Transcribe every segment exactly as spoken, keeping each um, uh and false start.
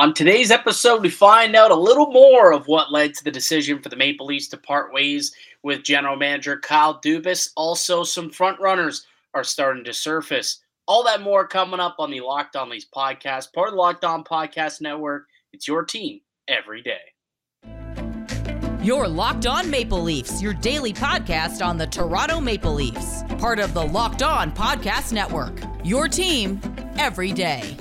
On today's episode, we find out a little more of what led to the decision for the Maple Leafs to part ways with general manager Kyle Dubas. Also, some frontrunners are starting to surface. All that more coming up on the Locked On Leafs podcast, part of the Locked On Podcast Network. It's your team every day. You're Locked On Maple Leafs, your daily podcast on the Toronto Maple Leafs, part of the Locked On Podcast Network, your team every day.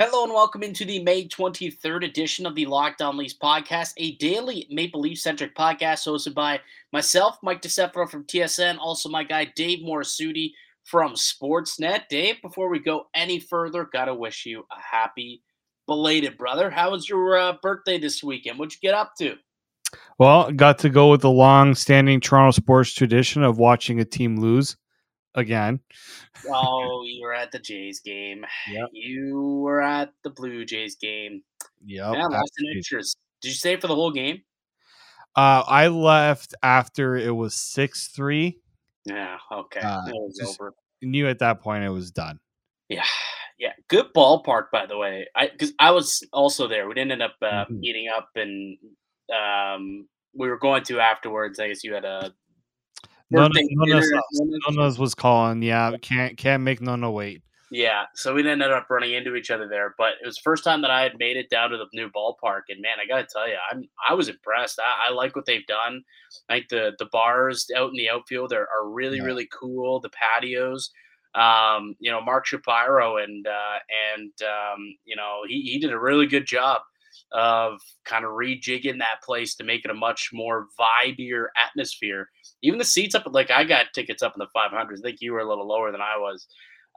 Hello and welcome into the May twenty-third edition of the Locked On Leafs podcast, a daily Maple Leaf-centric podcast hosted by myself, Mike DiStefano from T S N, also my guy Dave Morassutti from Sportsnet. Dave, before we go any further, gotta wish you a happy belated, brother. How was your uh, birthday this weekend? What'd you get up to? Well, got to go with the long-standing Toronto sports tradition of watching a team lose. Again. Oh, you were at the Jays game. Yep. You were at the Blue Jays game. Yep. Yeah, lost in extras. Did you stay for the whole game? Uh, I left after it was six three. Yeah, okay. Uh, it was over. Knew at that point it was done. Yeah, yeah. Good ballpark, by the way. I because I was also there. We didn't end up uh, mm-hmm. meeting up, and um, we were going to afterwards. I guess you had a Nono was calling, yeah, can't can't make Nono wait. Yeah, so we ended up running into each other there, but it was the first time that I had made it down to the new ballpark, and man, I gotta tell you, I'm I was impressed. I, I like what they've done. Like the the bars out in the outfield are, are really yeah. really cool. The patios, um, you know, Mark Shapiro and uh, and um, you know, he he did a really good job of kind of rejigging that place to make it a much more vibier atmosphere. Even the seats up, like I got tickets up in the five hundreds. I think you were a little lower than I was.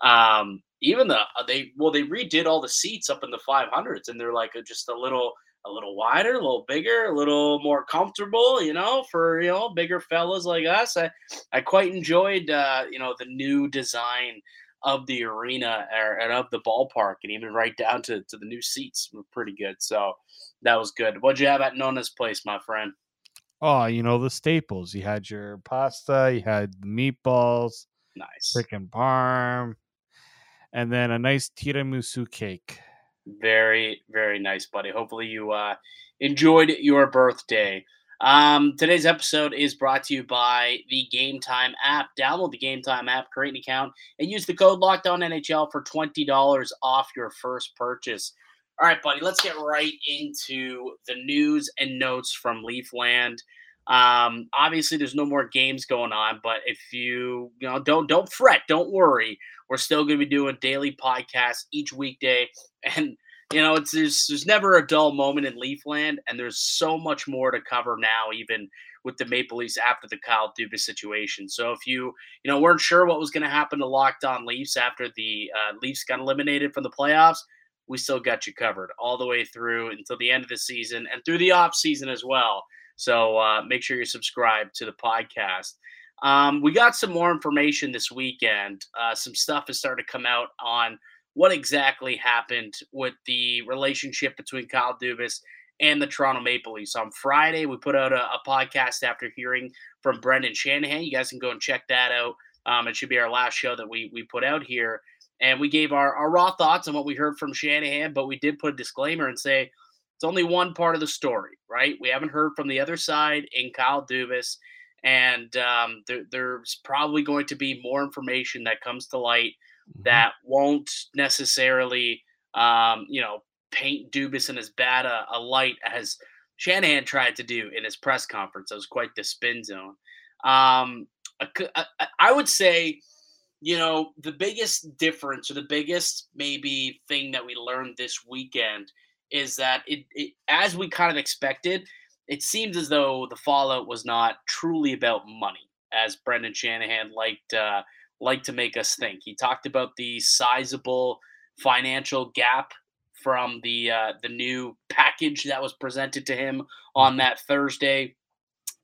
Um, even the they well, they redid all the seats up in the five hundreds, and they're like a, just a little, a little wider, a little bigger, a little more comfortable. You know, for you know bigger fellas like us. I, I quite enjoyed uh, you know the new design of the arena or, and of the ballpark, and even right down to, to the new seats were pretty good. So that was good. What'd you have at Nona's place, my friend? Oh, you know, the staples. You had your pasta, you had meatballs, nice chicken parm, and then a nice tiramisu cake. Very, very nice, buddy. Hopefully you uh, enjoyed your birthday. Um, today's episode is brought to you by the Game Time app. Download the Game Time app, create an account, and use the code LOCKEDONNHL for twenty dollars off your first purchase. All right, buddy, let's get right into the news and notes from Leafland. Um, obviously, there's no more games going on, but if you, you know, don't don't fret, don't worry. We're still going to be doing daily podcasts each weekday, and you know, it's there's, there's never a dull moment in Leafland, and there's so much more to cover now, even with the Maple Leafs after the Kyle Dubas situation. So if you, you know, weren't sure what was going to happen to Locked On Leafs after the uh, Leafs got eliminated from the playoffs, we still got you covered all the way through until the end of the season and through the off season as well. So uh, make sure you're subscribed to the podcast. Um, we got some more information this weekend. Uh, some stuff has started to come out on what exactly happened with the relationship between Kyle Dubas and the Toronto Maple Leafs. On Friday, we put out a, a podcast after hearing from Brendan Shanahan. You guys can go and check that out. Um, it should be our last show that we we put out here. And we gave our, our raw thoughts on what we heard from Shanahan, but we did put a disclaimer and say it's only one part of the story, right? We haven't heard from the other side in Kyle Dubas, and um, there, there's probably going to be more information that comes to light that won't necessarily, um, you know, paint Dubas in as bad a, a light as Shanahan tried to do in his press conference. It was quite the spin zone. Um, I, I, I would say, you know, the biggest difference or the biggest maybe thing that we learned this weekend is that it, it as we kind of expected, it seems as though the fallout was not truly about money, as Brendan Shanahan liked uh, like to make us think. He talked about the sizable financial gap from the uh, the new package that was presented to him on that Thursday,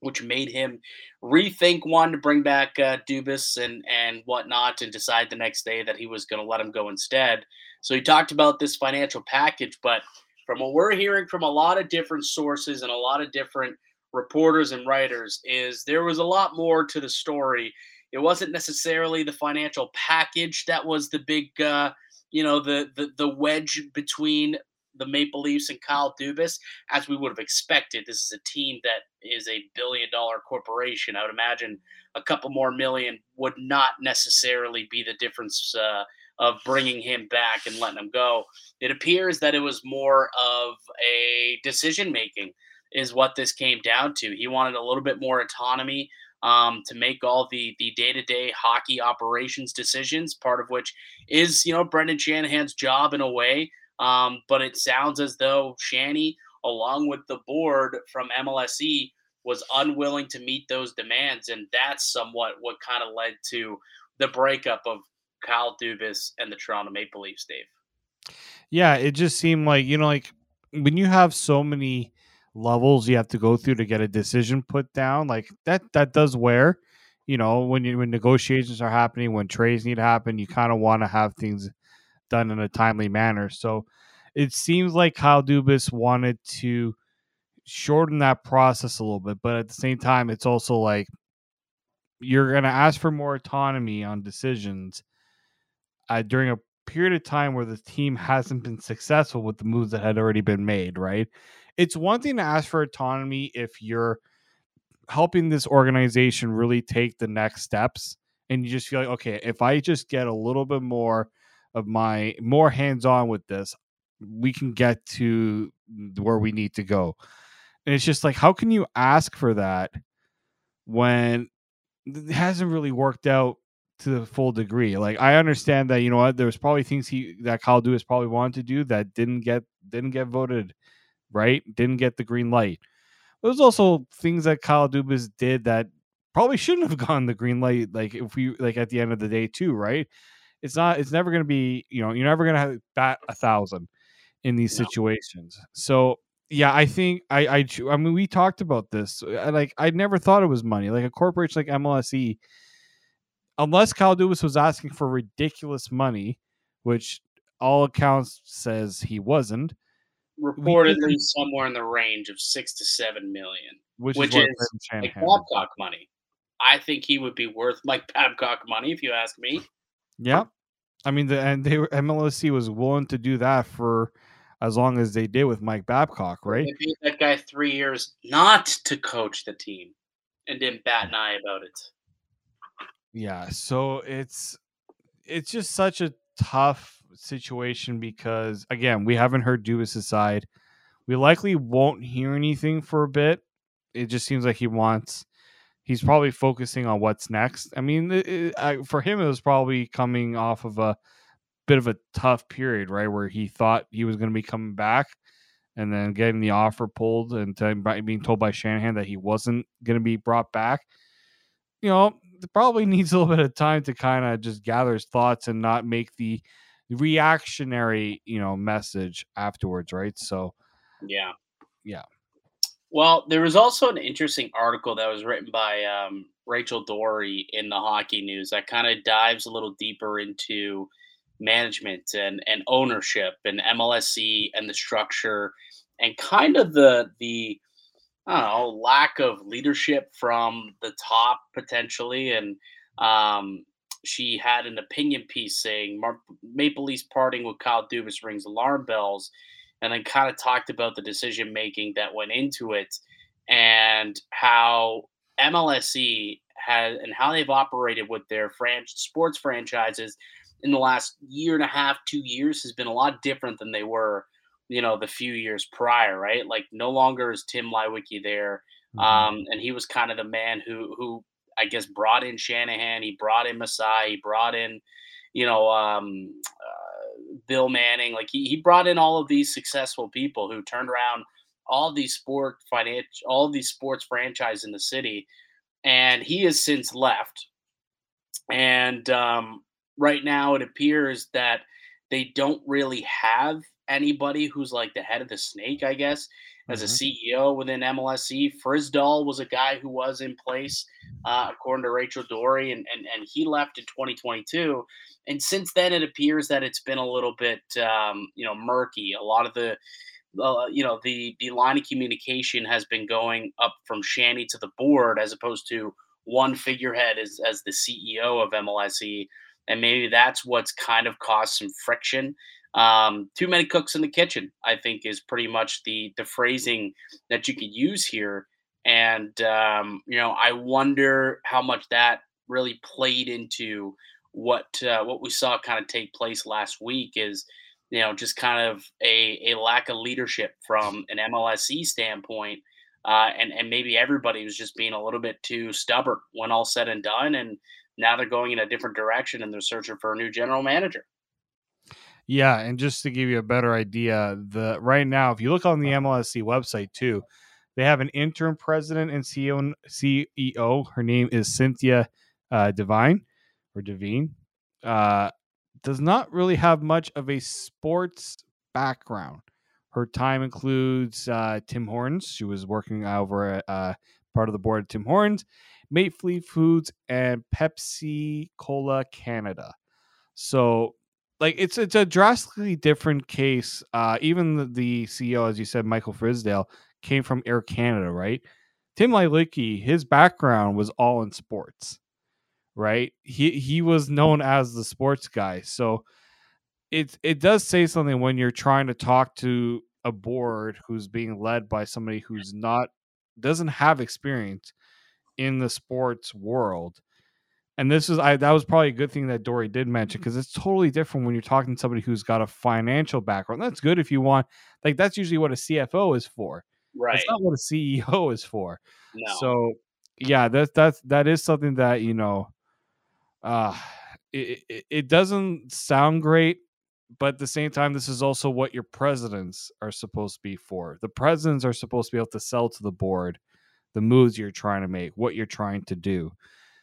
which made him rethink one to bring back uh, Dubas and and whatnot, and decide the next day that he was going to let him go instead. So you talked about this financial package, but from what we're hearing from a lot of different sources and a lot of different reporters and writers is there was a lot more to the story. It wasn't necessarily the financial package that was the big, uh, you know, the, the the wedge between the Maple Leafs and Kyle Dubas, as we would have expected. This is a team that is a billion-dollar corporation. I would imagine a couple more million would not necessarily be the difference uh, of bringing him back and letting him go. It appears that it was more of a decision-making is what this came down to. He wanted a little bit more autonomy um, to make all the the day-to-day hockey operations decisions, part of which is, you know, Brendan Shanahan's job in a way. Um, but it sounds as though Shanny, along with the board from M L S E, was unwilling to meet those demands. And that's somewhat what kind of led to the breakup of Kyle Dubas and the Toronto Maple Leafs, Dave. Yeah, it just seemed like, you know, like when you have so many levels you have to go through to get a decision put down, like that, that does wear, you know, when you, when negotiations are happening, when trades need to happen, you kind of want to have things done in a timely manner. So it seems like Kyle Dubas wanted to shorten that process a little bit, but at the same time, it's also like you're going to ask for more autonomy on decisions uh, during a period of time where the team hasn't been successful with the moves that had already been made, right? It's one thing to ask for autonomy if you're helping this organization really take the next steps and you just feel like, okay, if I just get a little bit more of my more hands-on with this, we can get to where we need to go. And it's just like, how can you ask for that when it hasn't really worked out to the full degree? Like, I understand that, you know what, there's probably things he, that Kyle Dubas probably wanted to do that didn't get, didn't get voted, right? Didn't get the green light. But there's also things that Kyle Dubas did that probably shouldn't have gotten the green light. Like if we, like at the end of the day too, right? It's not, it's never going to be, you know, you're never going to have bat a thousand in these no. situations. So yeah, I think I, I, I mean, we talked about this. I, like, I never thought it was money. Like a corporation like M L S E, unless Kyle Dubas was asking for ridiculous money, which all accounts says he wasn't. Reportedly somewhere in the range of six to seven million, which, which is, is like Babcock money. I think he would be worth like Babcock money, if you ask me. Yeah, I mean, the and they were, M L S E was willing to do that for as long as they did with Mike Babcock, right? They paid that guy three years not to coach the team, and didn't bat an eye about it. Yeah, so it's it's just such a tough situation because again, we haven't heard Dubas' side. We likely won't hear anything for a bit. It just seems like he wants. He's probably focusing on what's next. I mean, it, I, for him, it was probably coming off of a bit of a tough period, right, where he thought he was going to be coming back, and then getting the offer pulled, and to, by, being told by Shanahan that he wasn't going to be brought back. You know, it probably needs a little bit of time to kind of just gather his thoughts and not make the reactionary, you know, message afterwards, right? So, yeah, yeah. Well, there was also an interesting article that was written by um, Rachel Doerrie in the Hockey News that kind of dives a little deeper into management and and ownership and M L S E and the structure and kind of the the I don't know lack of leadership from the top potentially and. Um, She had an opinion piece saying Maple Leafs parting with Kyle Dubas rings alarm bells, and then kind of talked about the decision-making that went into it and how M L S E has and how they've operated with their fran- sports franchises in the last year and a half, two years has been a lot different than they were, you know, the few years prior, right? Like no longer is Tim Lewicki there. Mm-hmm. Um, and he was kind of the man who, who, I guess, brought in Shanahan, he brought in Masai, he brought in, you know, um, uh, Bill Manning. Like he, he brought in all of these successful people who turned around all these sport finance, all these sports franchise in the city. And he has since left. And um, right now it appears that they don't really have anybody who's like the head of the snake, I guess, as mm-hmm. a C E O within M L S E. Frizdal was a guy who was in place, uh, according to Rachel Doerrie, and, and and he left in twenty twenty-two. And since then, it appears that it's been a little bit, um, you know, murky. A lot of the, uh, you know, the, the line of communication has been going up from Shanny to the board, as opposed to one figurehead as, as the C E O of M L S E. And maybe that's what's kind of caused some friction. Um, too many cooks in the kitchen, I think, is pretty much the the phrasing that you could use here. And, um, you know, I wonder how much that really played into what uh, what we saw kind of take place last week is, you know, just kind of a, a lack of leadership from an M L S E standpoint. Uh, and, and maybe everybody was just being a little bit too stubborn when all said and done. And now they're going in a different direction and they're searching for a new general manager. Yeah. And just to give you a better idea, the right now, if you look on the M L S E website too, they have an interim president and C E O. Her name is Cynthia uh, Devine or Devine. Uh, does not really have much of a sports background. Her time includes uh, Tim Hortons. She was working over at uh, part of the board of Tim Hortons, Mayfleet Foods, and Pepsi Cola Canada. So, like, it's it's a drastically different case. Uh, even the, the C E O, as you said, Michael Frizdal, came from Air Canada, right? Tim Lailicki, his background was all in sports, right? He he was known as the sports guy. So it it does say something when you're trying to talk to a board who's being led by somebody who's not doesn't have experience in the sports world. And this is, I, that was probably a good thing that Doerrie did mention, because it's totally different when you're talking to somebody who's got a financial background. That's good if you want, like, that's usually what a C F O is for. Right. That's not what a C E O is for. No. So yeah, that's, that's, that is something that, you know, uh, it, it, it doesn't sound great, but at the same time, this is also what your presidents are supposed to be for. The presidents are supposed to be able to sell to the board the moves you're trying to make, what you're trying to do.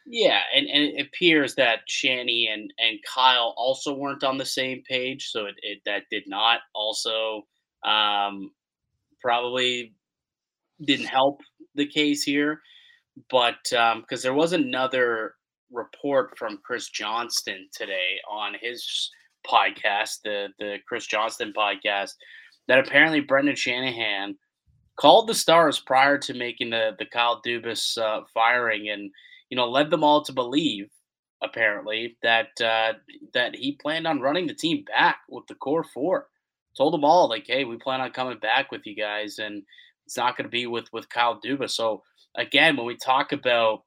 Yeah, and, and it appears that Shanny and, and Kyle also weren't on the same page, so it, it that did not also um, probably didn't help the case here. But because um, there was another report from Chris Johnston today on his podcast, the, the Chris Johnston podcast, that apparently Brendan Shanahan called the Stars prior to making the, the Kyle Dubas uh, firing and, you know, led them all to believe, apparently, that uh, that he planned on running the team back with the core four. Told them all, like, hey, we plan on coming back with you guys, and it's not going to be with, with Kyle Dubas. So, again, when we talk about,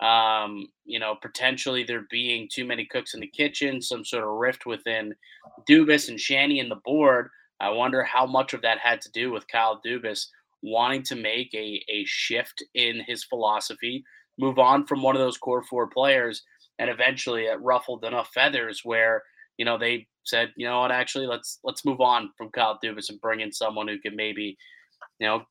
um, you know, potentially there being too many cooks in the kitchen, some sort of rift within Dubas and Shanny and the board, I wonder how much of that had to do with Kyle Dubas wanting to make a, a shift in his philosophy, move on from one of those core four players, and eventually it ruffled enough feathers where, you know, they said, you know what, actually let's let's move on from Kyle Dubas and bring in someone who can maybe, you know,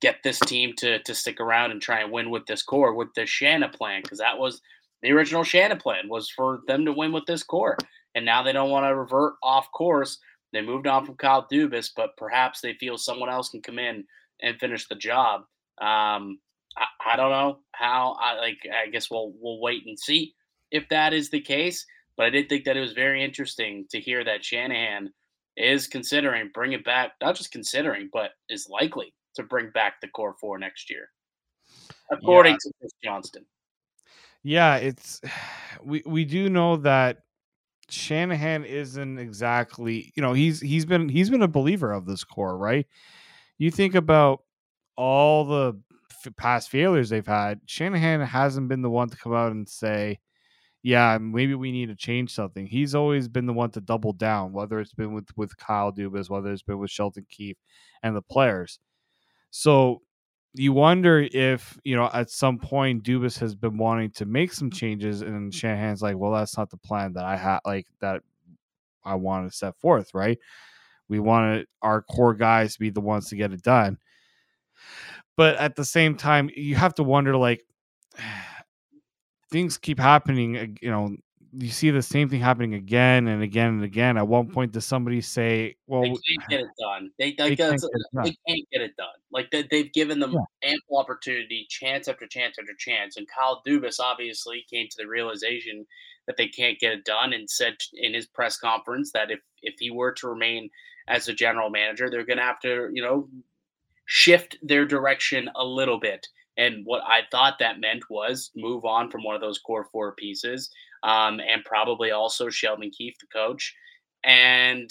get this team to to stick around and try and win with this core, with the Shanna plan, because that was the original Shanna plan, was for them to win with this core. And now they don't want to revert off course. They moved on from Kyle Dubas, but perhaps they feel someone else can come in and finish the job. Um, I, I don't know how. I like. I guess we'll we'll wait and see if that is the case. But I did think that it was very interesting to hear that Shanahan is considering bringing back, not just considering, but is likely to bring back the core four next year, according yeah. to Chris Johnston. Yeah, it's we we do know that Shanahan isn't exactly, you know, he's he's been he's been a believer of this core, right? You think about all the f- past failures they've had. Shanahan hasn't been the one to come out and say, yeah, maybe we need to change something. He's always been the one to double down, whether it's been with, with Kyle Dubas, whether it's been with Sheldon Keefe and the players. So you wonder if, you know, at some point Dubas has been wanting to make some changes and Shanahan's like, well, that's not the plan that I had, like that I want to set forth. Right. We wanted our core guys to be the ones to get it done. But at the same time, you have to wonder, like, things keep happening, you know, you see the same thing happening again and again and again. At one point, does somebody say, "Well, they can't get it done. They, they, they, can't, get done. they can't get it done." Like they, they've given them yeah. ample opportunity, chance after chance after chance. And Kyle Dubas obviously came to the realization that they can't get it done, and said in his press conference that if if he were to remain as a general manager, they're going to have to, you know, shift their direction a little bit. And what I thought that meant was move on from one of those core four pieces, um, and probably also Sheldon Keefe, the coach. And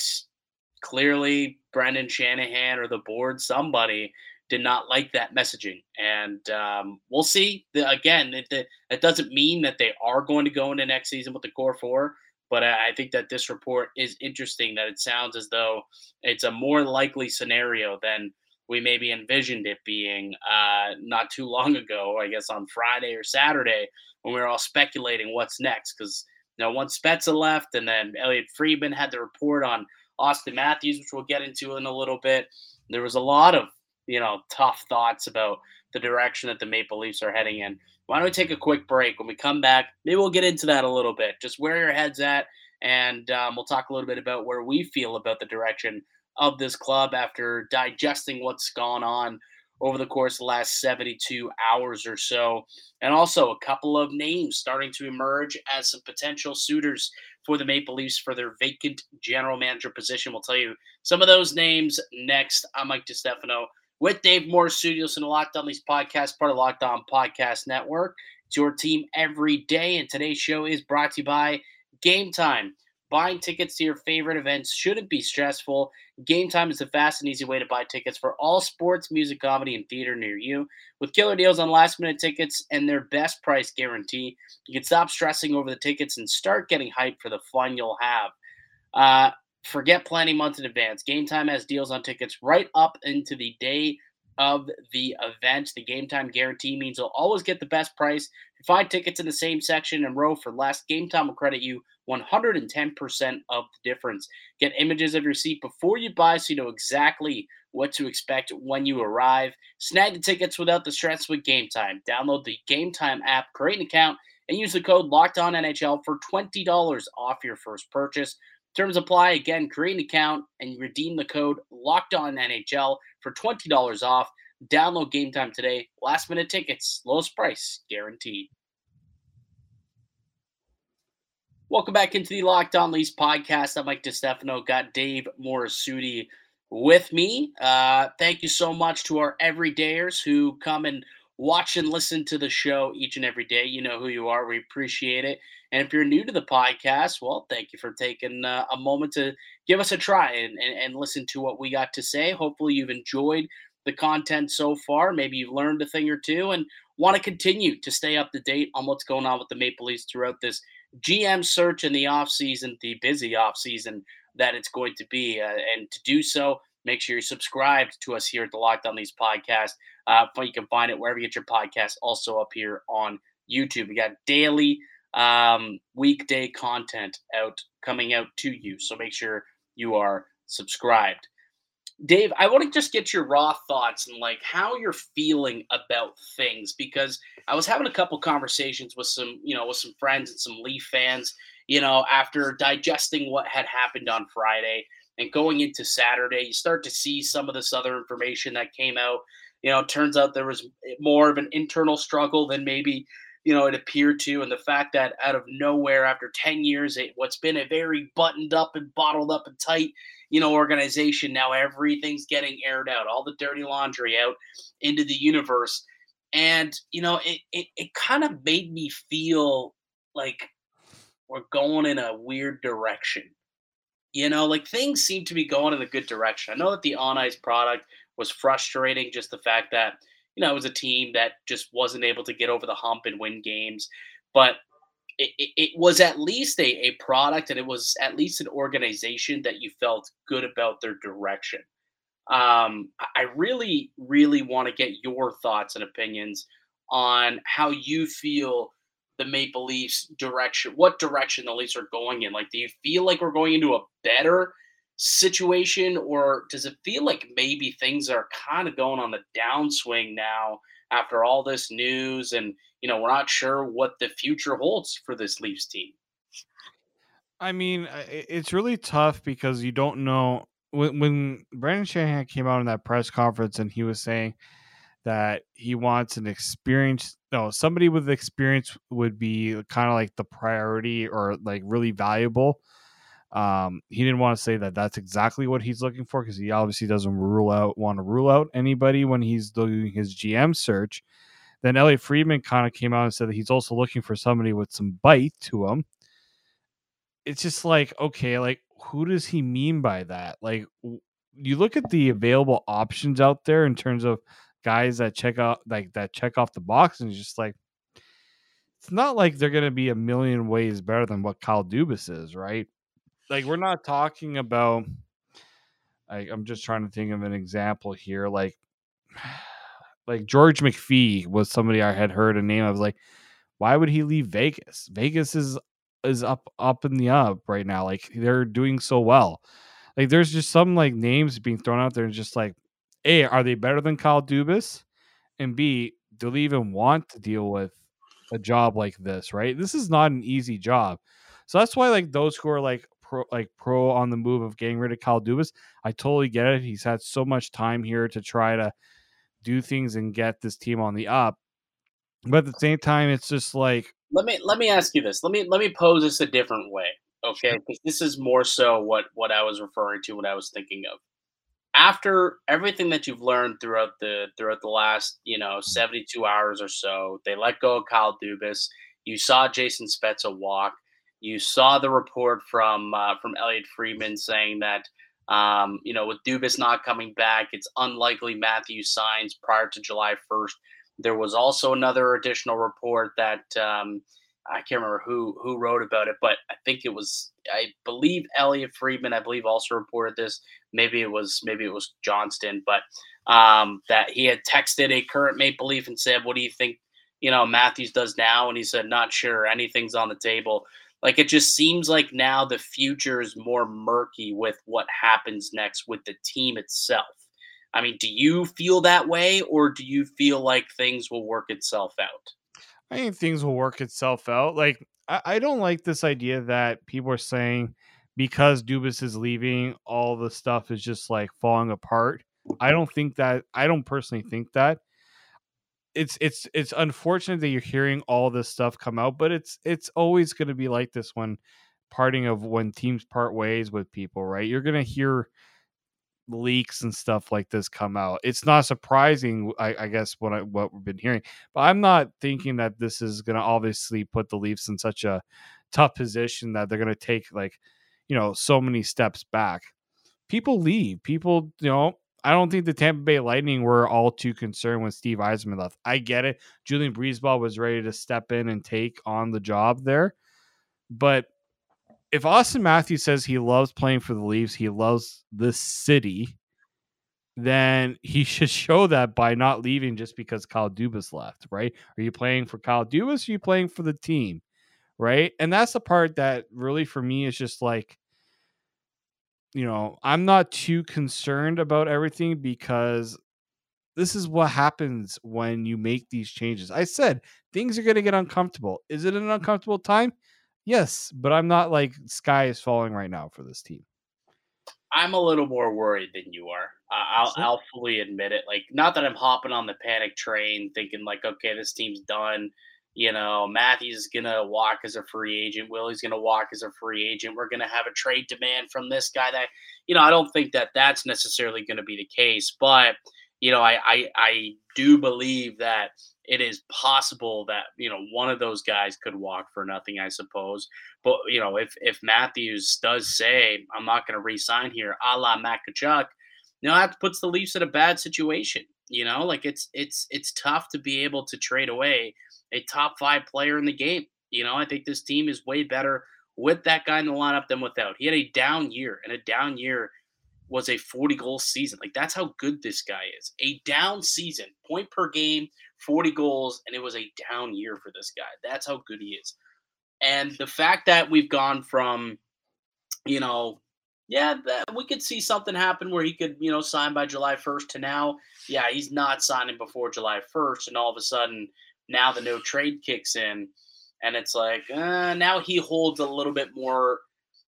clearly Brendan Shanahan or the board, somebody did not like that messaging. And um, we'll see. The, again, it, the, it doesn't mean that they are going to go into next season with the core four. But I think that this report is interesting, that it sounds as though it's a more likely scenario than we maybe envisioned it being uh, not too long ago, I guess on Friday or Saturday, when we were all speculating what's next. Because, you know, once Spezza left and then Elliott Friedman had the report on Auston Matthews, which we'll get into in a little bit, there was a lot of, you know, tough thoughts about the direction that the Maple Leafs are heading in. Why don't we take a quick break? When we come back, maybe we'll get into that a little bit, just where your head's at, and um, we'll talk a little bit about where we feel about the direction of this club after digesting what's gone on over the course of the last seventy-two hours or so. And also a couple of names starting to emerge as some potential suitors for the Maple Leafs for their vacant general manager position. We'll tell you some of those names next. I'm Mike DiStefano with Dave Morassutti. Listen to Locked On Leafs podcast, part of Locked On Podcast Network. It's your team every day, and today's show is brought to you by Game Time. Buying tickets to your favorite events shouldn't be stressful. Game Time is the fast and easy way to buy tickets for all sports, music, comedy, and theater near you. With killer deals on last-minute tickets and their best price guarantee, you can stop stressing over the tickets and start getting hyped for the fun you'll have. Uh, Forget planning months in advance. Game Time has deals on tickets right up into the day of the event. The Game Time guarantee means you'll always get the best price. If you find tickets in the same section and row for less, Game Time will credit you one hundred ten percent of the difference. Get images of your seat before you buy so you know exactly what to expect when you arrive. Snag the tickets without the stress with Game Time. Download the Game Time app, create an account, and use the code LOCKEDONNHL for twenty dollars off your first purchase. Terms apply. Again, create an account and redeem the code LOCKEDONNHL for twenty dollars off. Download Game Time today. Last minute tickets, lowest price guaranteed. Welcome back into the Locked On Leafs podcast. I'm Mike DiStefano. Got Dave Morassutti with me. Uh, thank you so much to our everydayers who come and watch and listen to the show each and every day. You know who you are. We appreciate it. And if you're new to the podcast, well, thank you for taking uh, a moment to give us a try and, and, and listen to what we got to say. Hopefully you've enjoyed the content so far. Maybe you've learned a thing or two and want to continue to stay up to date on what's going on with the Maple Leafs throughout this G M search and the offseason, the busy offseason that it's going to be. Uh, and to do so, make sure you're subscribed to us here at the Locked On Leafs podcast. Uh, but you can find it wherever you get your podcast, also up here on YouTube. We got daily um, weekday content out coming out to you, so make sure you are subscribed. Dave, I want to just get your raw thoughts and like how you're feeling about things, because I was having a couple conversations with some, you know, with some friends and some Leaf fans, you know, after digesting what had happened on Friday and going into Saturday. You start to see some of this other information that came out. You know, it turns out there was more of an internal struggle than maybe, you know, it appeared to. And the fact that out of nowhere, after ten years, it, what's been a very buttoned up and bottled up and tight, you know, organization, now everything's getting aired out, all the dirty laundry out into the universe. And, you know, it it, it kind of made me feel like we're going in a weird direction. You know, like things seem to be going in a good direction. I know that the on-ice product was frustrating, just the fact that, you know, it was a team that just wasn't able to get over the hump and win games. But it, it, it was at least a, a product, and it was at least an organization that you felt good about their direction. Um, I really, really want to get your thoughts and opinions on how you feel the Maple Leafs direction, what direction the Leafs are going in. Like, do you feel like we're going into a better situation, or does it feel like maybe things are kind of going on the downswing now after all this news and, you know, we're not sure what the future holds for this Leafs team? I mean, it's really tough because you don't know. When, when Brendan Shanahan came out in that press conference and he was saying that he wants an experienced, no, somebody with experience would be kind of like the priority or like really valuable. Um, he didn't want to say that that's exactly what he's looking for because he obviously doesn't rule out, want to rule out anybody when he's doing his G M search. Then Elliott Friedman kind of came out and said that he's also looking for somebody with some bite to him. It's just like, okay, like who does he mean by that? Like you look at the available options out there in terms of guys that check out like that check off the box, and it's just like it's not like they're going to be a million ways better than what Kyle Dubas is, right? Like we're not talking about. Like I'm just trying to think of an example here, like. Like George McPhee was somebody I had heard a name. I was like, why would he leave Vegas? Vegas is is up up in the up right now. Like they're doing so well. Like there's just some like names being thrown out there and just like, A, are they better than Kyle Dubas? And B, do they even want to deal with a job like this? Right? This is not an easy job. So that's why like those who are like pro like pro on the move of getting rid of Kyle Dubas, I totally get it. He's had so much time here to try to do things and get this team on the up, but at the same time, it's just like let me let me ask you this. Let me let me pose this a different way, okay? Sure. Because this is more so what what I was referring to, what I was thinking of. After everything that you've learned throughout the throughout the last you know seventy-two hours or so, they let go of Kyle Dubas. You saw Jason Spezza walk. You saw the report from uh, from Elliott Friedman saying that. Um, you know, with Dubas not coming back, it's unlikely Matthews signs prior to July first. There was also another additional report that um, I can't remember who who wrote about it, but I think it was, I believe Elliott Friedman, I believe also reported this. Maybe it was, maybe it was Johnston, but um, that he had texted a current Maple Leaf and said, "What do you think, you know, Matthews does now?" And he said, "Not sure. Anything's on the table." Like, it just seems like now the future is more murky with what happens next with the team itself. I mean, do you feel that way, or do you feel like things will work itself out? I think things will work itself out. Like, I, I don't like this idea that people are saying because Dubas is leaving, all the stuff is just like falling apart. I don't think that. I don't personally think that. It's it's it's unfortunate that you're hearing all this stuff come out, but it's it's always going to be like this when parting of when teams part ways with people, right? You're going to hear leaks and stuff like this come out. It's not surprising, I, I guess, what I, what we've been hearing. But I'm not thinking that this is going to obviously put the Leafs in such a tough position that they're going to take like you know so many steps back. People leave, people you know. I don't think the Tampa Bay Lightning were all too concerned when Steve Yzerman left. I get it. Julian Breezeball was ready to step in and take on the job there. But if Auston Matthews says he loves playing for the Leafs, he loves this city, then he should show that by not leaving just because Kyle Dubas left, right? Are you playing for Kyle Dubas? Or are you playing for the team, right? And that's the part that really for me is just like, you know, I'm not too concerned about everything because this is what happens when you make these changes. I said things are going to get uncomfortable. Is it an uncomfortable time? Yes, but I'm not like sky is falling right now for this team. I'm a little more worried than you are. Uh, I'll, I'll fully admit it. Like, not that I'm hopping on the panic train thinking like, okay, this team's done. You know, Matthews is going to walk as a free agent. Willie's going to walk as a free agent. We're going to have a trade demand from this guy that, you know, I don't think that that's necessarily going to be the case. But, you know, I, I I do believe that it is possible that, you know, one of those guys could walk for nothing, I suppose. But, you know, if, if Matthews does say, I'm not going to re-sign here, a la Matt Tkachuk, you know, that puts the Leafs in a bad situation. You know, like it's it's it's tough to be able to trade away a top five player in the game. You know, I think this team is way better with that guy in the lineup than without. He had a down year, and a down year was a forty-goal season. Like, that's how good this guy is. A down season, point per game, forty goals, and it was a down year for this guy. That's how good he is. And the fact that we've gone from, you know, yeah, that we could see something happen where he could, you know, sign by July first to now, yeah, he's not signing before July first, and all of a sudden – now the no trade kicks in, and it's like uh, now he holds a little bit more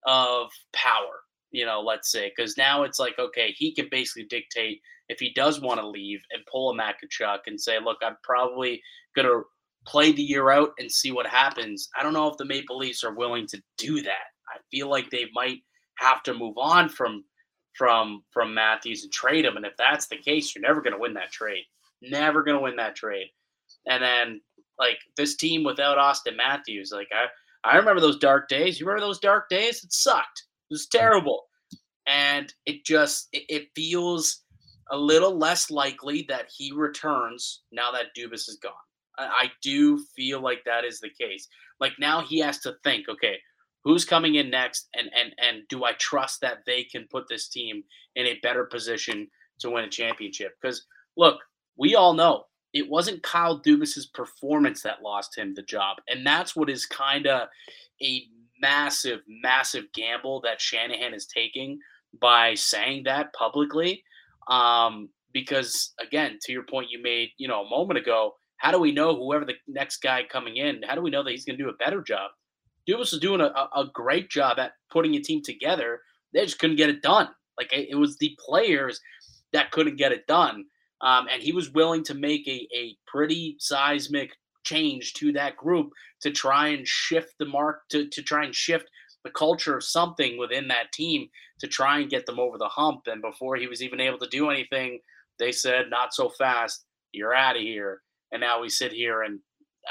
of power, you know, let's say, because now it's like, okay, he can basically dictate if he does want to leave and pull a Makachuk and say, look, I'm probably going to play the year out and see what happens. I don't know if the Maple Leafs are willing to do that. I feel like they might have to move on from from from Matthews and trade him. And if that's the case, you're never going to win that trade. Never going to win that trade. And then, like, this team without Auston Matthews, like, I, I remember those dark days. You remember those dark days? It sucked. It was terrible. And it just it, it feels a little less likely that he returns now that Dubas is gone. I, I do feel like that is the case. Like, now he has to think, okay, who's coming in next, and and and do I trust that they can put this team in a better position to win a championship? Because, look, we all know it wasn't Kyle Dubas's performance that lost him the job, and that's what is kind of a massive, massive gamble that Shanahan is taking by saying that publicly. Um, because, again, to your point you made, you know, a moment ago, how do we know whoever the next guy coming in, how do we know that he's going to do a better job? Dubas was doing a, a great job at putting a team together. They just couldn't get it done. Like, it was the players that couldn't get it done. Um, and he was willing to make a, a pretty seismic change to that group to try and shift the mark, to, to try and shift the culture of something within that team to try and get them over the hump. And before he was even able to do anything, they said, not so fast, you're out of here. And now we sit here, and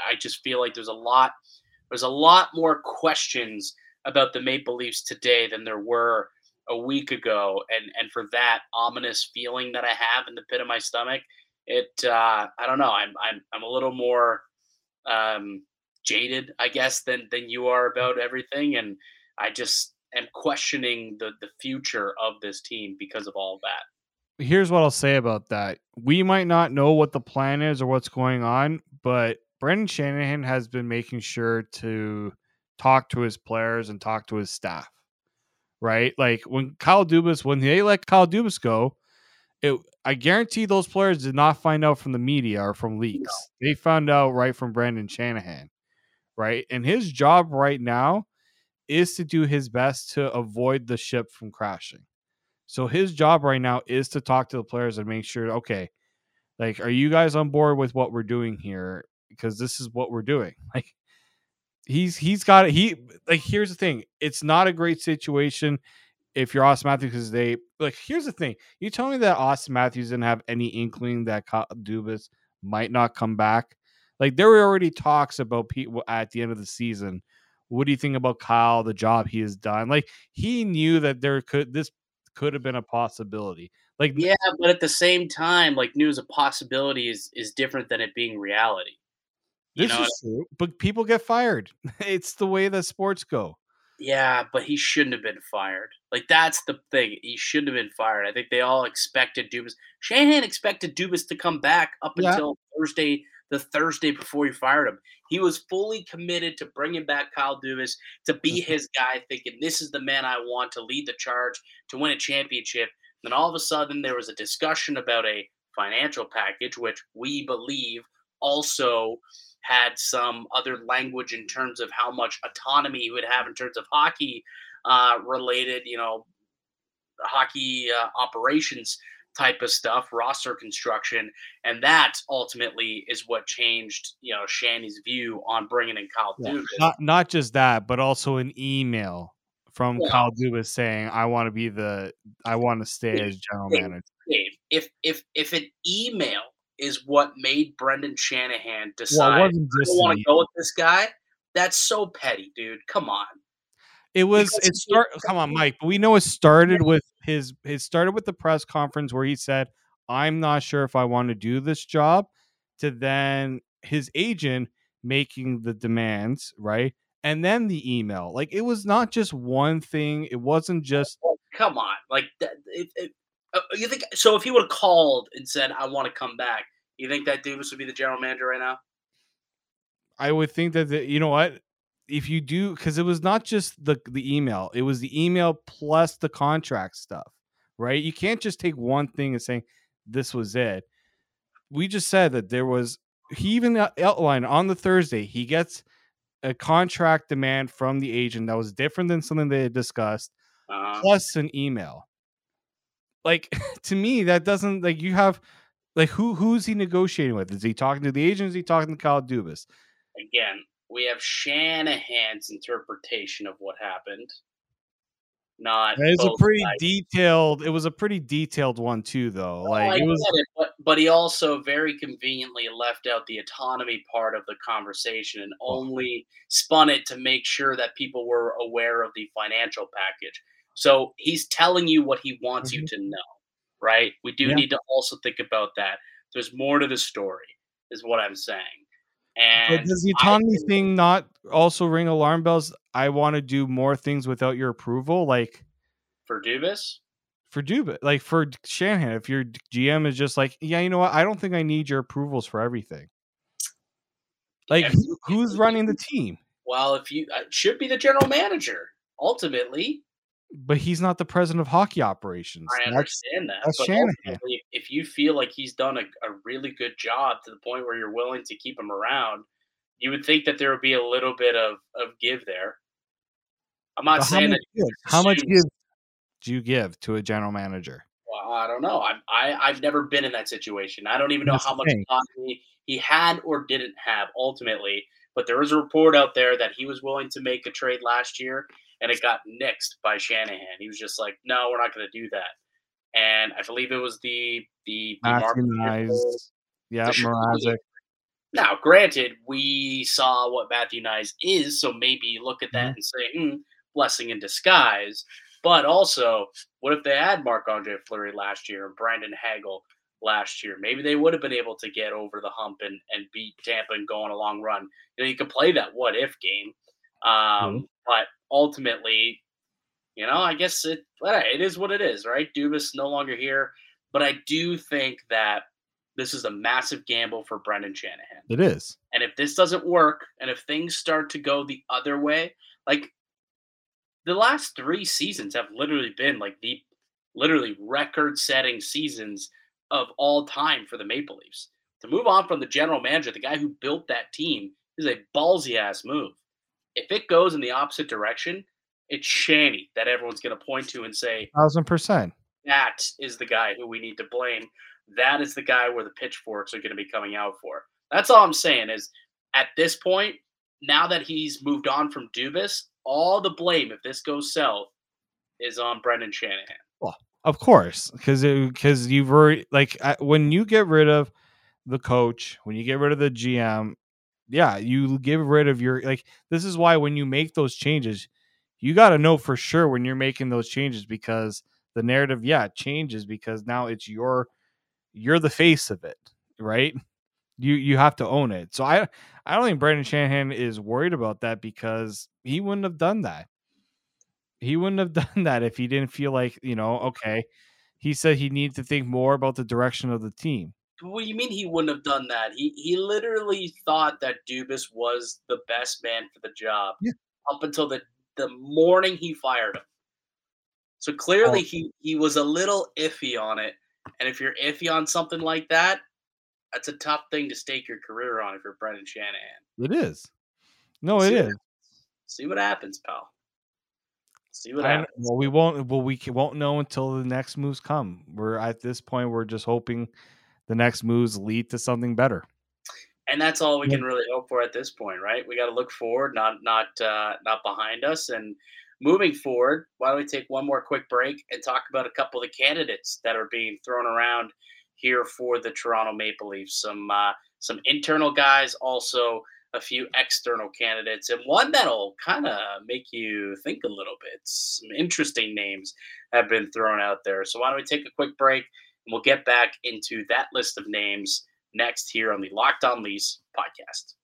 I just feel like there's a lot – There's a lot more questions about the Maple Leafs today than there were a week ago. And and for that ominous feeling that I have in the pit of my stomach, it uh, I don't know. I'm I'm I'm a little more um, jaded, I guess, than than you are about everything. And I just am questioning the the future of this team because of all of that. Here's what I'll say about that. We might not know what the plan is or what's going on, but Brendan Shanahan has been making sure to talk to his players and talk to his staff, right? Like, when Kyle Dubas, when they let Kyle Dubas go, it, I guarantee those players did not find out from the media or from leaks. No. They found out right from Brendan Shanahan, right? And his job right now is to do his best to avoid the ship from crashing. So his job right now is to talk to the players and make sure, okay, like, are you guys on board with what we're doing here? Because this is what we're doing. Like, he's he's got it. He like here's the thing. It's not a great situation if you're Auston Matthews, because they like here's the thing. You tell me that Auston Matthews didn't have any inkling that Kyle Dubas might not come back. Like, there were already talks about Pete at the end of the season. What do you think about Kyle? The job he has done. Like, he knew that there could this could have been a possibility. Like, yeah, but at the same time, like, news a possibility is is different than it being reality. You this know, is true, but people get fired. It's the way that sports go. Yeah, but he shouldn't have been fired. Like, that's the thing. He shouldn't have been fired. I think they all expected Dubas. Shanahan expected Dubas to come back up yeah. until Thursday, the Thursday before he fired him. He was fully committed to bringing back Kyle Dubas to be his guy, thinking this is the man I want to lead the charge to win a championship. And then all of a sudden there was a discussion about a financial package, which we believe also – had some other language in terms of how much autonomy he would have in terms of hockey uh, related, you know, hockey uh, operations type of stuff, roster construction. And that ultimately is what changed, you know, Shanny's view on bringing in Kyle yeah. Dubas. Not, not just that, but also an email from yeah. Kyle Dubas saying, I want to be the, I want to stay Dave, as general Dave, manager. Dave, if, if, if an email is what made Brendan Shanahan decide, well, I don't want to go with this guy. That's so petty, dude. Come on. It was, because it start. Come on, Mike. We know it started with his, it started with the press conference where he said, I'm not sure if I want to do this job, to then his agent making the demands, right? And then the email. Like, it was not just one thing. It wasn't just, come on. Like, that. It, it, You think so? If he would have called and said, "I want to come back," you think that Dubas would be the general manager right now? I would think that the, you know what, if you do, because it was not just the the email; it was the email plus the contract stuff, right? You can't just take one thing and saying this was it. We just said that there was. He even outlined on the Thursday. He gets a contract demand from the agent that was different than something they had discussed, uh-huh. plus an email. Like, to me, that doesn't, like, you have, like, who who's he negotiating with? Is he talking to the agent? Is he talking to Kyle Dubas? Again, we have Shanahan's interpretation of what happened. Not it's a pretty guys. detailed. It was a pretty detailed one too, though. Well, like I it was, it, but, but he also very conveniently left out the autonomy part of the conversation and only spun it to make sure that people were aware of the financial package. So he's telling you what he wants mm-hmm. you to know, right? We do yeah. need to also think about that. There's more to the story, is what I'm saying. And but does the autonomy I, thing not also ring alarm bells? I want to do more things without your approval, like for Dubas, for Dubas, like for Shanahan. If your G M is just like, yeah, you know what? I don't think I need your approvals for everything. Like, yeah, who, who's running the team? Well, if you it should be the general manager ultimately, but he's not the president of hockey operations. I understand that's, that. That's but Shanahan. If you feel like he's done a, a really good job to the point where you're willing to keep him around, you would think that there would be a little bit of, of give there. I'm not so saying how that. How much give do you give to a general manager? Well, I don't know. I'm, I, I've never been in that situation. I don't even know That's how much autonomy he had or didn't have ultimately. But there is a report out there that he was willing to make a trade last year, and it got nixed by Shanahan. He was just like, no, we're not going to do that. And I believe it was the the, the yeah, Mrazek. Now, granted, we saw what Matthew Nyes is, so maybe you look at that and say, mm, blessing in disguise. But also, what if they had Marc-Andre Fleury last year and Brandon Hagel last year? Maybe they would have been able to get over the hump and, and beat Tampa and go on a long run. You know, you could play that what-if game. Um, mm-hmm. But ultimately, you know, I guess it it is what it is, right? Dubas no longer here. But I do think that this is a massive gamble for Brendan Shanahan. It is. And if this doesn't work, and if things start to go the other way, like the last three seasons have literally been like the literally record-setting seasons of all time for the Maple Leafs. To move on from the general manager, the guy who built that team, is a ballsy-ass move. If it goes in the opposite direction, it's Shanny that everyone's going to point to and say, one thousand percent. That is the guy who we need to blame. That is the guy where the pitchforks are going to be coming out for. That's all I'm saying is at this point, now that he's moved on from Dubas, all the blame, if this goes south, is on Brendan Shanahan. Well, of course, because because you've already, like, when you get rid of the coach, when you get rid of the G M, yeah, you get rid of your, like, this is why when you make those changes, you got to know for sure when you're making those changes, because the narrative, yeah, changes, because now it's your, you're the face of it, right? You you have to own it. So I I don't think Brendan Shanahan is worried about that, because he wouldn't have done that. He wouldn't have done that if he didn't feel like, you know, okay, he said he needs to think more about the direction of the team. What do you mean he wouldn't have done that? He he literally thought that Dubas was the best man for the job yeah. up until the, the morning he fired him. So clearly oh. he, he was a little iffy on it. And if you're iffy on something like that, that's a tough thing to stake your career on if you're Brendan Shanahan. It is. No, See it is. See what happens, pal. See what I, happens. Well, we won't. Well, we won't know until the next moves come. We're at this point. We're just hoping the next moves lead to something better. And that's all we yeah. can really hope for at this point, right? We got to look forward, not not uh, not behind us, and. Moving forward, why don't we take one more quick break and talk about a couple of the candidates that are being thrown around here for the Toronto Maple Leafs. Some uh, some internal guys, also a few external candidates, and one that'll kind of make you think a little bit. Some interesting names have been thrown out there. So why don't we take a quick break, and we'll get back into that list of names next here on the Locked On Leafs podcast.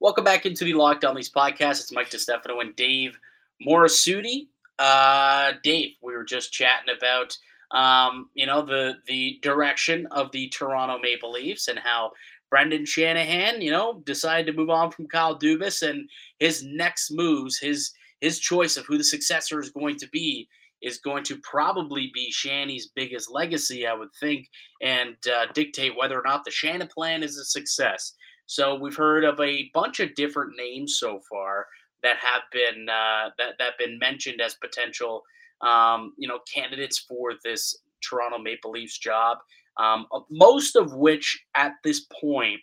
Welcome back into the Locked On Leafs podcast. It's Mike DiStefano and Dave Morassutti. Uh, Dave, we were just chatting about, um, you know, the the direction of the Toronto Maple Leafs and how Brendan Shanahan, you know, decided to move on from Kyle Dubas, and his next moves, his his choice of who the successor is going to be is going to probably be Shanny's biggest legacy, I would think, and uh, dictate whether or not the Shanahan plan is a success. So we've heard of a bunch of different names so far that have been uh, that that been mentioned as potential, um, you know, candidates for this Toronto Maple Leafs job. Um, most of which at this point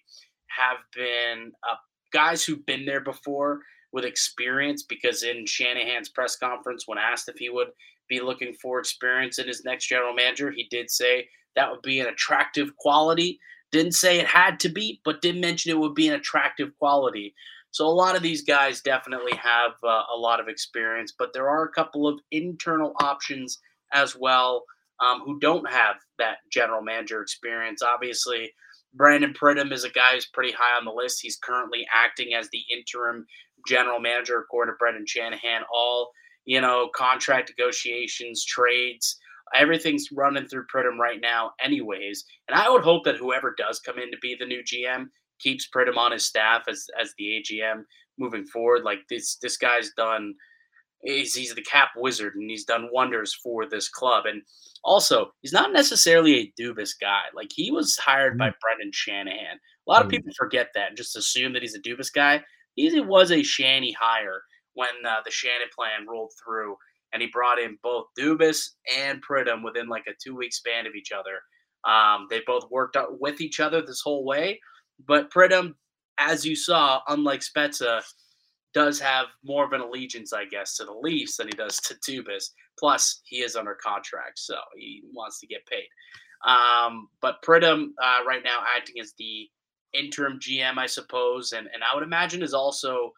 have been uh, guys who've been there before with experience, because in Shanahan's press conference, when asked if he would be looking for experience in his next general manager, he did say that would be an attractive quality. Didn't say it had to be, but did mention it would be an attractive quality. So a lot of these guys definitely have uh, a lot of experience, but there are a couple of internal options as well, Um, who don't have that general manager experience. Obviously, Brandon Pridham is a guy who's pretty high on the list. He's currently acting as the interim general manager, according to Brendan Shanahan. All, you know, contract negotiations, trades, everything's running through Pridham right now anyways. And I would hope that whoever does come in to be the new G M keeps Pridham on his staff as as the A G M moving forward. Like, this, this guy's done – He's, he's the cap wizard, and he's done wonders for this club. And also, he's not necessarily a Dubas guy. Like, he was hired by Brendan Shanahan. A lot of people forget that and just assume that he's a Dubas guy. He was a Shanny hire when uh, the Shannon plan rolled through, and he brought in both Dubas and Pridham within like a two-week span of each other. Um, they both worked out with each other this whole way. But Pridham, as you saw, unlike Spezza, does have more of an allegiance, I guess, to the Leafs than he does to Dubas. Plus, he is under contract, so he wants to get paid. Um, but Pridham, uh, right now, acting as the interim G M, I suppose, and, and I would imagine is also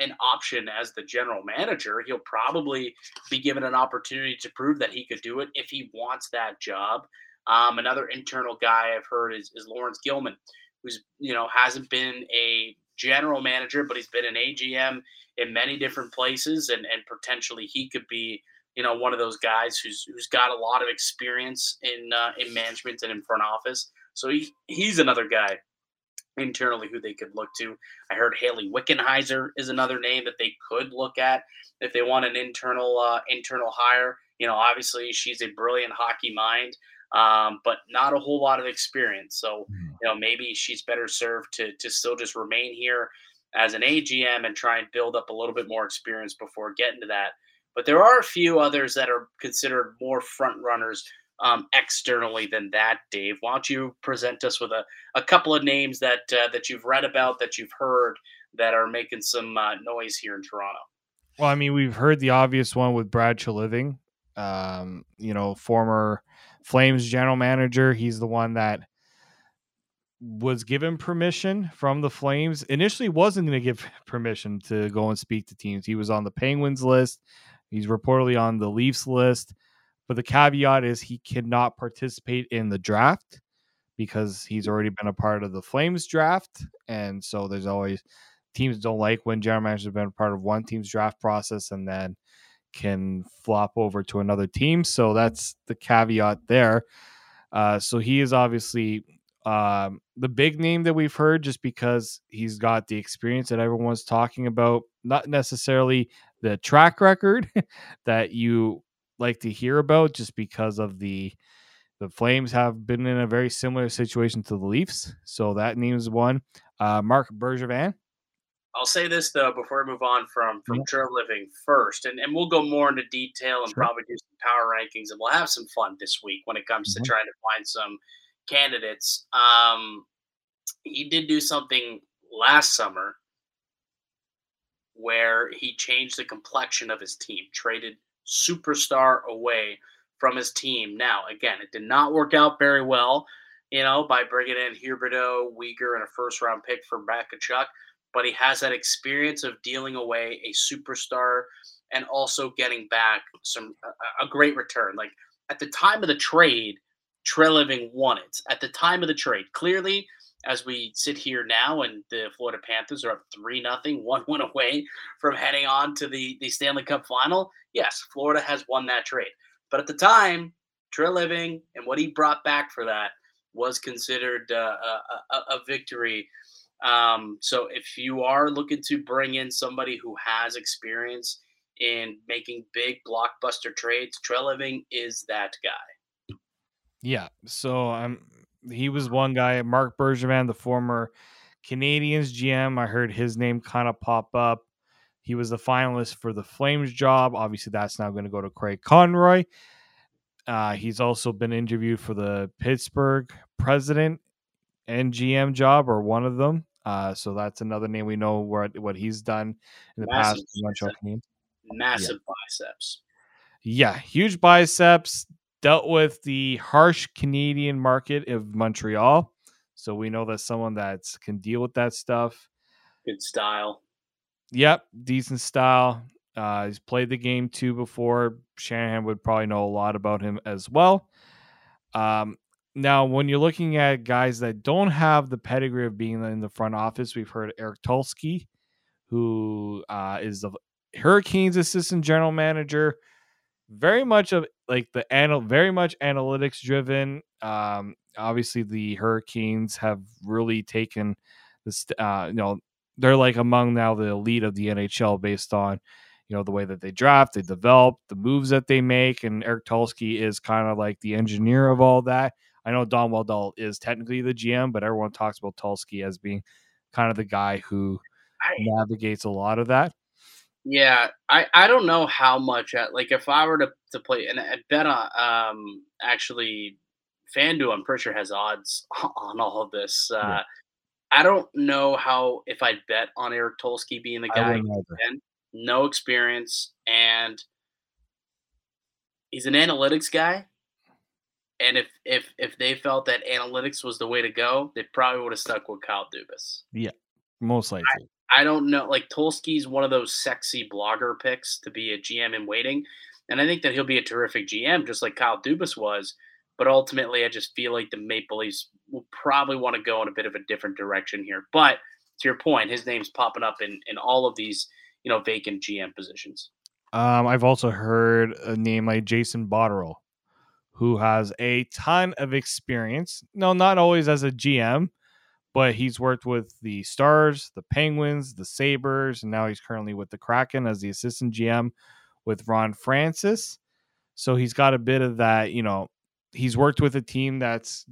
an option as the general manager. He'll probably be given an opportunity to prove that he could do it if he wants that job. Um, another internal guy I've heard is, is Lawrence Gilman, who's, you know, hasn't been a general manager, but he's been an A G M in many different places, and, and potentially he could be, you know, one of those guys who's who's got a lot of experience in uh, in management and in front office. So he, he's another guy internally who they could look to. I heard Haley Wickenheiser is another name that they could look at if they want an internal uh, internal hire. You know, obviously she's a brilliant hockey mind, um, but not a whole lot of experience. So, you know, maybe she's better served to to still just remain here as an A G M and try and build up a little bit more experience before getting to that. But there are a few others that are considered more front runners um, externally than that, Dave. Why don't you present us with a, a couple of names that uh, that you've read about, that you've heard, that are making some uh, noise here in Toronto? Well, I mean, we've heard the obvious one with Brad Treliving, um, you know, former Flames general manager. He's the one that was given permission from the Flames. Initially wasn't going to give permission to go and speak to teams. He was on the Penguins list. He's reportedly on the Leafs list, but the caveat is he cannot participate in the draft because he's already been a part of the Flames draft. And so there's always teams don't like when general managers have been a part of one team's draft process and then can flop over to another team. So that's the caveat there. Uh, so he is obviously, Um, the big name that we've heard, just because he's got the experience that everyone's talking about, not necessarily the track record that you like to hear about, just because of the, the Flames have been in a very similar situation to the Leafs. So that name is one, uh, Marc Bergevin. I'll say this though, before we move on from, from yeah. Treliving first, and, and we'll go more into detail and sure. probably do some power rankings, and we'll have some fun this week when it comes mm-hmm. to trying to find some candidates. Um, he did do something last summer where he changed the complexion of his team, traded superstar away from his team. Now, again, it did not work out very well, you know, by bringing in Huberdeau, Weegar, and a first-round pick for Tkachuk, but he has that experience of dealing away a superstar and also getting back some a, a great return. Like, at the time of the trade, Treliving won it at the time of the trade. Clearly, as we sit here now, and the Florida Panthers are up three nothing, one win away from heading on to the, the Stanley Cup final. Yes, Florida has won that trade. But at the time, Treliving and what he brought back for that was considered uh, a, a, a victory. Um, so if you are looking to bring in somebody who has experience in making big blockbuster trades, Treliving is that guy. Yeah, so um, he was one guy, Marc Bergevin, the former Canadiens G M, I heard his name kind of pop up. He was the finalist for the Flames job. Obviously, that's now going to go to Craig Conroy. Uh, he's also been interviewed for the Pittsburgh president and G M job, or one of them. Uh, so that's another name we know what, what he's done in the massive past. Biceps. Massive yeah. biceps. Yeah, huge biceps. Dealt with the harsh Canadian market of Montreal. So we know that someone that can deal with that stuff. Good style. Yep, decent style. Uh, he's played the game too before. Shanahan would probably know a lot about him as well. Um, now, when you're looking at guys that don't have the pedigree of being in the front office, we've heard Eric Tulsky, who uh, is the Hurricanes assistant general manager, very much of like the anal, very much analytics driven. Um, obviously, the Hurricanes have really taken this. Uh, you know, they're like among now the elite of the N H L based on, you know, the way that they draft, they develop, the moves that they make, and Eric Tulsky is kind of like the engineer of all that. I know Don Waddell is technically the G M, but everyone talks about Tulsky as being kind of the guy who I, navigates a lot of that. Yeah, I, I don't know how much – like if I were to, to play – and I bet on um, actually FanDuel, I'm pretty sure, has odds on all of this. Uh, yeah. I don't know how – if I'd bet on Eric Tulsky being the guy. No experience, and he's an analytics guy. And if if if they felt that analytics was the way to go, they probably would have stuck with Kyle Dubas. Yeah, most likely. I, I don't know. Like, Tulsky's one of those sexy blogger picks to be a G M in waiting. And I think that he'll be a terrific G M, just like Kyle Dubas was. But ultimately, I just feel like the Maple Leafs will probably want to go in a bit of a different direction here. But to your point, his name's popping up in, in all of these, you know, vacant G M positions. Um, I've also heard a name like Jason Botterill, who has a ton of experience. No, not always as a G M, but he's worked with the Stars, the Penguins, the Sabres, and now he's currently with the Kraken as the assistant G M with Ron Francis. So he's got a bit of that, you know, he's worked with a team that's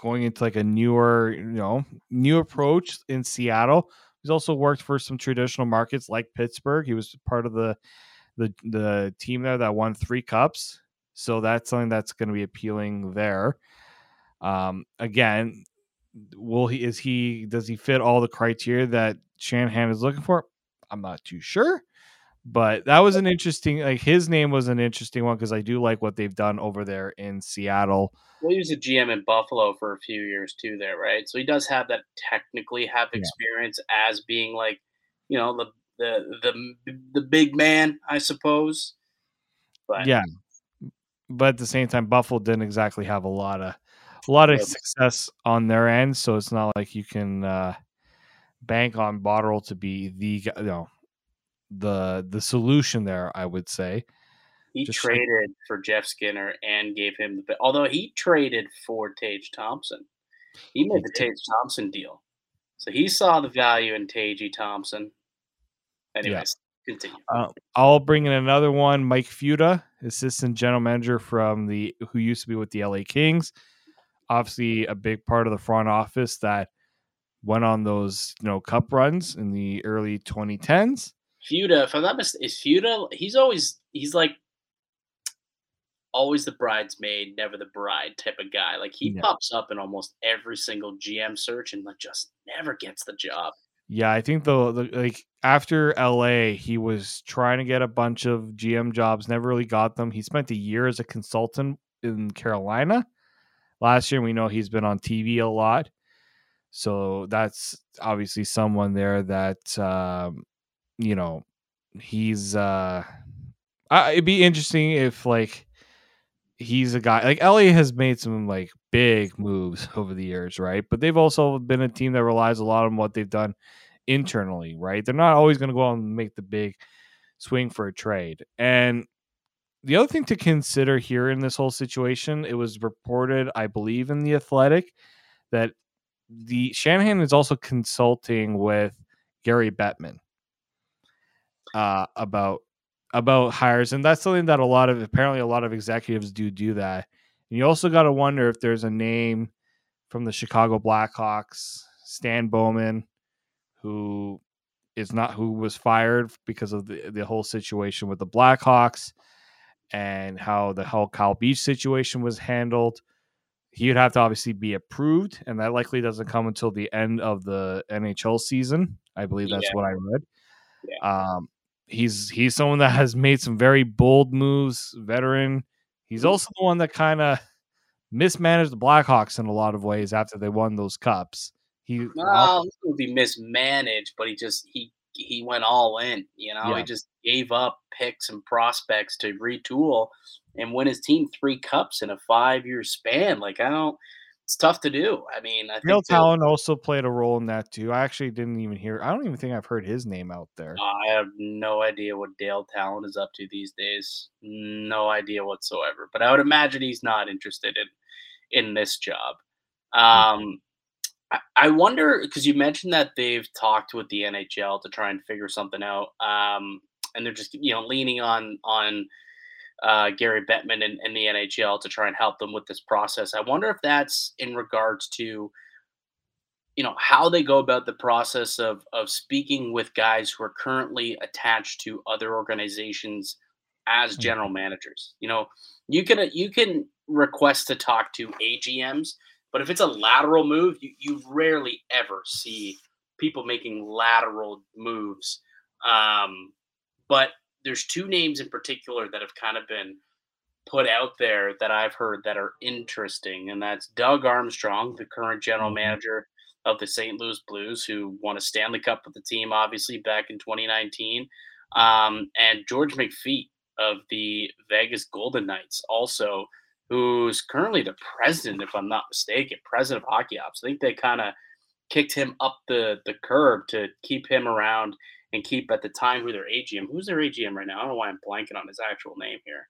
going into like a newer, you know, new approach in Seattle. He's also worked for some traditional markets like Pittsburgh. He was part of the the the team there that won three cups. So that's something that's going to be appealing there. Um, again, will he? Is he? Does he fit all the criteria that Shanahan is looking for? I'm not too sure, but that was an interesting. Like, his name was an interesting one because I do like what they've done over there in Seattle. Well, he was a G M in Buffalo for a few years too, there, right? So he does have that. Technically, have experience yeah. as being like, you know, the the the the big man, I suppose. But yeah. But at the same time, Buffalo didn't exactly have a lot of a lot of success on their end, so it's not like you can uh, bank on Botterill to be the you know the the solution there. I would say he Just traded like, for Jeff Skinner and gave him the. Although he traded for Taige Thompson, he made the Taige Thompson deal, so he saw the value in Taige Thompson. Anyways. Yeah. Uh, I'll bring in another one. Mike Feuda, assistant general manager from the who used to be with the L A Kings, obviously a big part of the front office that went on those you know cup runs in the early twenty tens. Feuda, if I'm not mistaken, is Feuda? He's always he's like always the bridesmaid, never the bride type of guy. Like he yeah. pops up in almost every single G M search and like just never gets the job. Yeah, I think the, the like after L A, he was trying to get a bunch of G M jobs, never really got them. He spent a year as a consultant in Carolina last year. We know he's been on T V a lot, so that's obviously someone there that um, you know he's. Uh, I, it'd be interesting if like he's a guy like L A has made some like big moves over the years, right? But they've also been a team that relies a lot on what they've done internally, right? They're not always going to go out and make the big swing for a trade. And the other thing to consider here in this whole situation, it was reported, I believe, in The Athletic, that the Shanahan is also consulting with Gary Bettman uh, about about hires, and that's something that a lot of apparently a lot of executives do do that. You also got to wonder if there's a name from the Chicago Blackhawks, Stan Bowman, who is not, who was fired because of the, the whole situation with the Blackhawks and how the whole Kyle Beach situation was handled. He would have to obviously be approved, and that likely doesn't come until the end of the N H L season. I believe that's yeah. what I read. Yeah. Um, he's he's someone that has made some very bold moves, veteran. He's also the one that kind of mismanaged the Blackhawks in a lot of ways after they won those cups. He well, he would be mismanaged, but he just he he went all in. You know, yeah. he just gave up picks and prospects to retool and win his team three cups in a five-year span. Like, I don't – it's tough to do. I mean, I think – Dale Tallon also played a role in that, too. I actually didn't even hear – I don't even think I've heard his name out there. I have no idea what Dale Tallon is up to these days. No idea whatsoever. But I would imagine he's not interested in, in this job. Um, I, I wonder – because you mentioned that they've talked with the N H L to try and figure something out. Um, and they're just, you know, leaning on on – Uh, Gary Bettman and, and the N H L to try and help them with this process. I wonder if that's in regards to, you know, how they go about the process of of speaking with guys who are currently attached to other organizations as general managers. You know, you can you can request to talk to A G Ms, but if it's a lateral move, you, you rarely ever see people making lateral moves. Um, but there's two names in particular that have kind of been put out there that I've heard that are interesting, and that's Doug Armstrong, the current general manager of the Saint Louis Blues, who won a Stanley Cup with the team, obviously, back in twenty nineteen, um, and George McPhee of the Vegas Golden Knights also, who's currently the president, if I'm not mistaken, president of hockey ops. I think they kind of kicked him up the, the curb to keep him around and keep at the time who their A G M. Who's their A G M right now? I don't know why I'm blanking on his actual name here.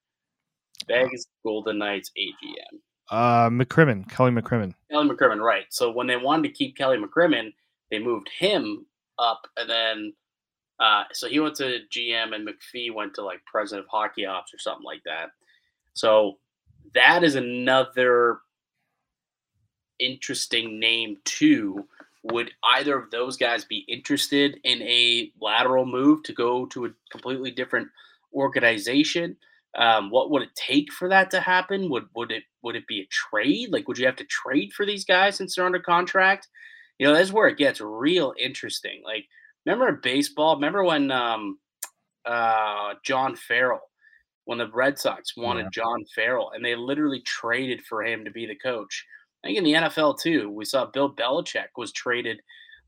Vegas Golden Knights A G M. Uh, McCrimmon. Kelly McCrimmon. Kelly McCrimmon, right. So when they wanted to keep Kelly McCrimmon, they moved him up. And then uh, so he went to G M and McPhee went to like president of hockey ops or something like that. So that is another interesting name too. Would either of those guys be interested in a lateral move to go to a completely different organization? Um, what would it take for that to happen? Would would it would it be a trade? Like, would you have to trade for these guys since they're under contract? You know, that's where it gets real interesting. Like, remember in baseball? Remember when um, uh, John Farrell, when the Red Sox wanted yeah. John Farrell, and they literally traded for him to be the coach. I think in the N F L, too, we saw Bill Belichick was traded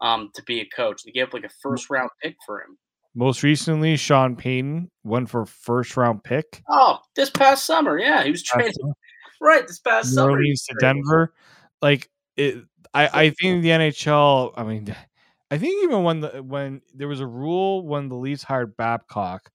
um, to be a coach. They gave up like a first-round pick for him. Most recently, Sean Payton went for first-round pick. Oh, this past summer, yeah. He was traded. Right, this past New summer. Orleans to Denver. Like, it, I, I think the N H L, I mean, I think even when, the, when there was a rule when the Leafs hired Babcock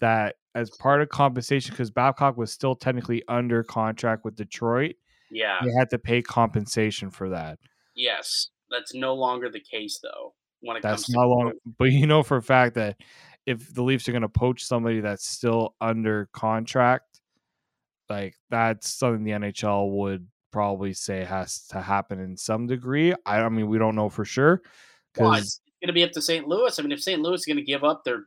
that as part of compensation, because Babcock was still technically under contract with Detroit, yeah, they had to pay compensation for that. Yes, that's no longer the case, though. When it that's comes not to- long, but you know for a fact that if the Leafs are going to poach somebody that's still under contract, like that's something the N H L would probably say has to happen in some degree. I, I mean, we don't know for sure. Well, it's going to be up to Saint Louis. I mean, if Saint Louis is going to give up their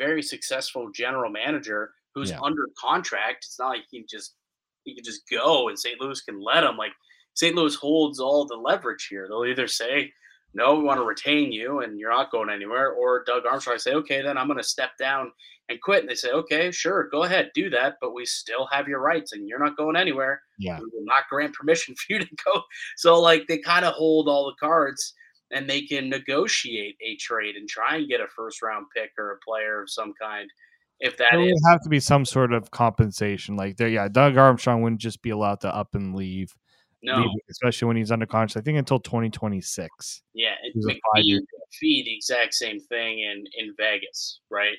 very successful general manager who's yeah. under contract, it's not like he just. He can just go, and Saint Louis can let him. Like, Saint Louis holds all the leverage here. They'll either say, no, we want to retain you, and you're not going anywhere, or Doug Armstrong say, okay, then I'm going to step down and quit. And they say, okay, sure, go ahead, do that, but we still have your rights, and you're not going anywhere. Yeah. We will not grant permission for you to go. So, like, they kind of hold all the cards, and they can negotiate a trade and try and get a first-round pick or a player of some kind. If that there is, would have to be some sort of compensation. Like, there, yeah, Doug Armstrong wouldn't just be allowed to up and leave. No, leave, especially when he's under contract. I think until twenty twenty-six. Yeah, it's McPhee, the exact same thing in, in Vegas, right?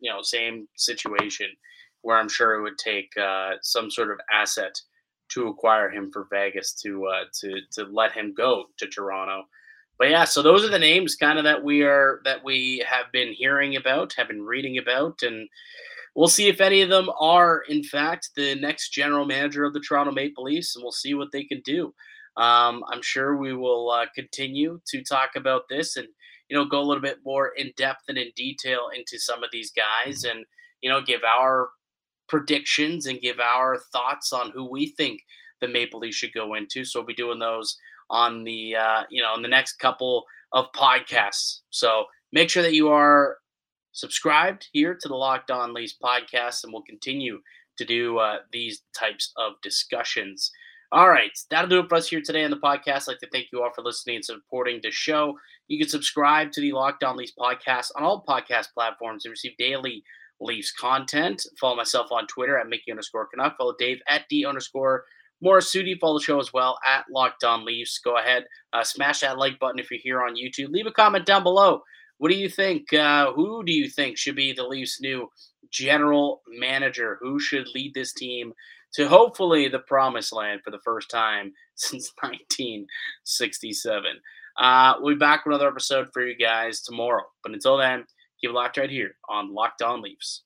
You know, same situation where I'm sure it would take uh, some sort of asset to acquire him for Vegas to uh, to to let him go to Toronto. But yeah, so those are the names kind of that we are that we have been hearing about, have been reading about, and we'll see if any of them are, in fact, the next general manager of the Toronto Maple Leafs, and we'll see what they can do. Um, I'm sure we will uh, continue to talk about this and you know, go a little bit more in depth and in detail into some of these guys and, you know, give our predictions and give our thoughts on who we think the Maple Leafs should go into. So we'll be doing those on the, uh, you know, in the next couple of podcasts. So make sure that you are subscribed here to the Locked On Leafs podcast, and we'll continue to do uh, these types of discussions. All right, that'll do it for us here today on the podcast. I'd like to thank you all for listening and supporting the show. You can subscribe to the Locked On Leafs podcast on all podcast platforms and receive daily Leafs content. Follow myself on Twitter at Mickey underscore Canuck. Follow Dave at D underscore Morassutti. Follow the show as well at Locked On Leafs. Go ahead, uh, smash that like button if you're here on YouTube. Leave a comment down below. What do you think? Uh, who do you think should be the Leafs' new general manager? Who should lead this team to hopefully the promised land for the first time since nineteen sixty-seven. Uh, we'll be back with another episode for you guys tomorrow. But until then, keep it locked right here on Locked On Leafs.